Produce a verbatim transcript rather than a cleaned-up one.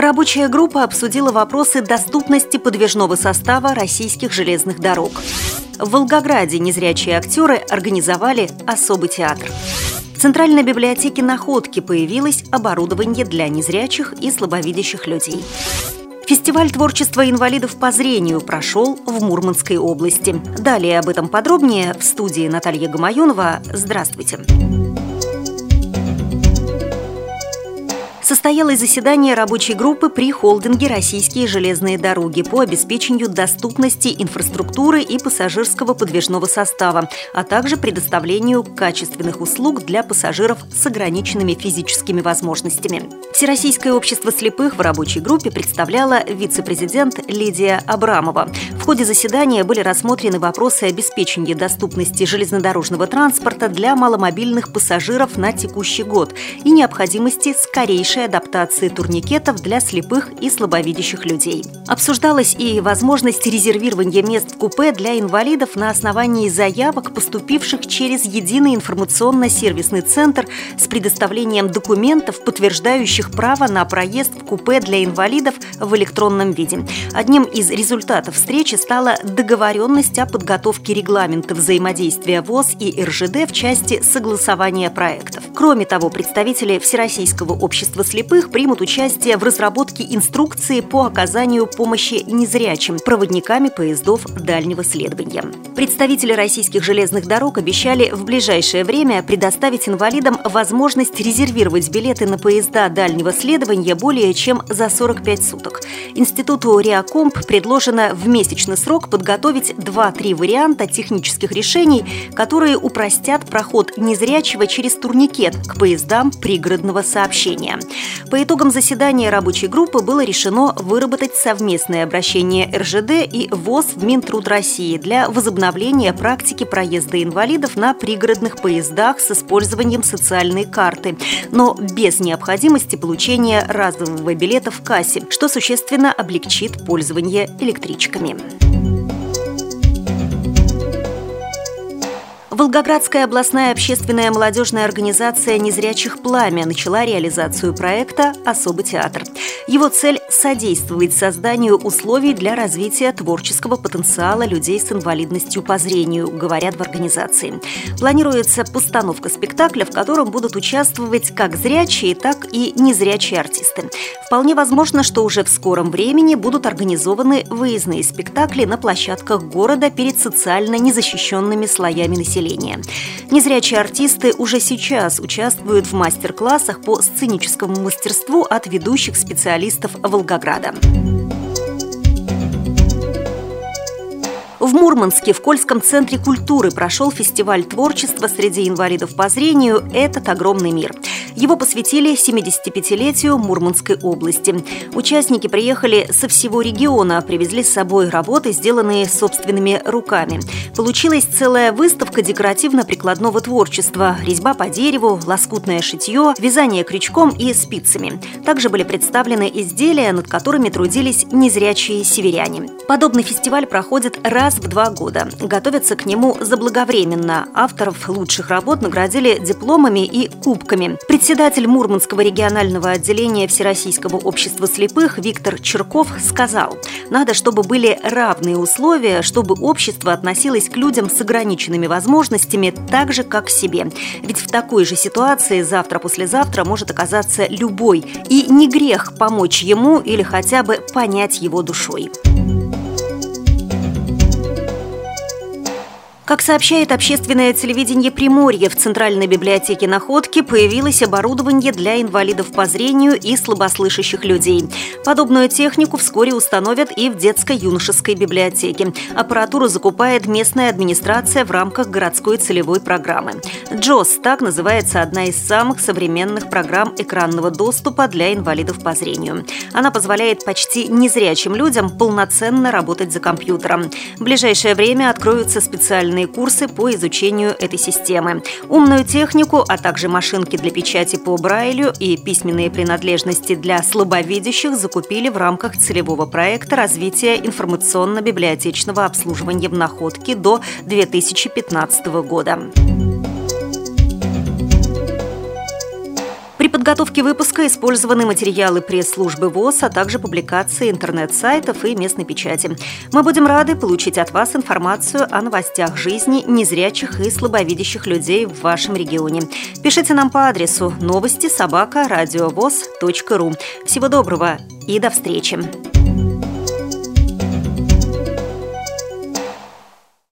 Рабочая группа обсудила вопросы доступности подвижного состава российских железных дорог. В Волгограде незрячие актеры организовали особый театр. В Центральной библиотеке Находки появилось оборудование для незрячих и слабовидящих людей. Фестиваль творчества инвалидов по зрению прошел в Мурманской области. Далее об этом подробнее в студии Наталья Гомоенова. Здравствуйте. Состоялось заседание рабочей группы при холдинге «Российские железные дороги» по обеспечению доступности инфраструктуры и пассажирского подвижного состава, а также предоставлению качественных услуг для пассажиров с ограниченными физическими возможностями. Всероссийское общество слепых в рабочей группе представляла вице-президент Лидия Абрамова. В ходе заседания были рассмотрены вопросы обеспечения доступности железнодорожного транспорта для маломобильных пассажиров на текущий год и необходимости скорейшей адаптации турникетов для слепых и слабовидящих людей. Обсуждалась и возможность резервирования мест в купе для инвалидов на основании заявок, поступивших через единый информационно-сервисный центр с предоставлением документов, подтверждающих право на проезд в купе для инвалидов в электронном виде. Одним из результатов встречи стала договоренность о подготовке регламента взаимодействия ВОЗ и эр жэ дэ в части согласования проектов. Кроме того, представители Всероссийского общества слепых примут участие в разработке инструкции по оказанию помощи незрячим проводниками поездов дальнего следования. Представители российских железных дорог обещали в ближайшее время предоставить инвалидам возможность резервировать билеты на поезда дальнего следования более чем за сорок пять суток. Институту РИАКОМП предложено в месячный срок подготовить два-три варианта технических решений, которые упростят проход незрячего через турникет к поездам пригородного сообщения. По итогам заседания рабочей группы было решено выработать совместное обращение эр жэ дэ и ВОЗ в Минтруд России для возобновления практики проезда инвалидов на пригородных поездах с использованием социальной карты, но без необходимости получения разового билета в кассе, что существенно облегчит пользование электричками. Волгоградская областная общественная молодежная организация «Незрячих пламя» начала реализацию проекта «Особый театр». Его цель – содействовать созданию условий для развития творческого потенциала людей с инвалидностью по зрению, говорят в организации. Планируется постановка спектакля, в котором будут участвовать как зрячие, так и незрячие артисты. Вполне возможно, что уже в скором времени будут организованы выездные спектакли на площадках города перед социально незащищенными слоями населения. Незрячие артисты уже сейчас участвуют в мастер-классах по сценическому мастерству от ведущих специалистов Волгограда. В Мурманске в Кольском центре культуры прошел фестиваль творчества среди инвалидов по зрению «Этот огромный мир». Его посвятили семидесятипятилетию Мурманской области. Участники приехали со всего региона, привезли с собой работы, сделанные собственными руками. Получилась целая выставка декоративно-прикладного творчества: резьба по дереву, лоскутное шитье, вязание крючком и спицами. Также были представлены изделия, над которыми трудились незрячие северяне. Подобный фестиваль проходит раз в два года. Готовятся к нему заблаговременно. Авторов лучших работ наградили дипломами и кубками. Председатель Мурманского регионального отделения Всероссийского общества слепых Виктор Черков сказал: «Надо, чтобы были равные условия, чтобы общество относилось к людям с ограниченными возможностями так же, как к себе. Ведь в такой же ситуации завтра-послезавтра может оказаться любой, и не грех помочь ему или хотя бы понять его душой». Как сообщает общественное телевидение Приморья, в Центральной библиотеке Находки появилось оборудование для инвалидов по зрению и слабослышащих людей. Подобную технику вскоре установят и в детско-юношеской библиотеке. Аппаратуру закупает местная администрация в рамках городской целевой программы. «Джос» – так называется одна из самых современных программ экранного доступа для инвалидов по зрению. Она позволяет почти незрячим людям полноценно работать за компьютером. В ближайшее время откроются специальные курсы по изучению этой системы. Умную технику, а также машинки для печати по Брайлю и письменные принадлежности для слабовидящих закупили в рамках целевого проекта развития информационно-библиотечного обслуживания в Находке до две тысячи пятнадцатого года. подготовке выпуска использованы материалы пресс-службы ВОС, а также публикации интернет-сайтов и местной печати. Мы будем рады получить от вас информацию о новостях жизни незрячих и слабовидящих людей в вашем регионе. Пишите нам по адресу новости собака радиовос точка ру. Всего доброго и до встречи!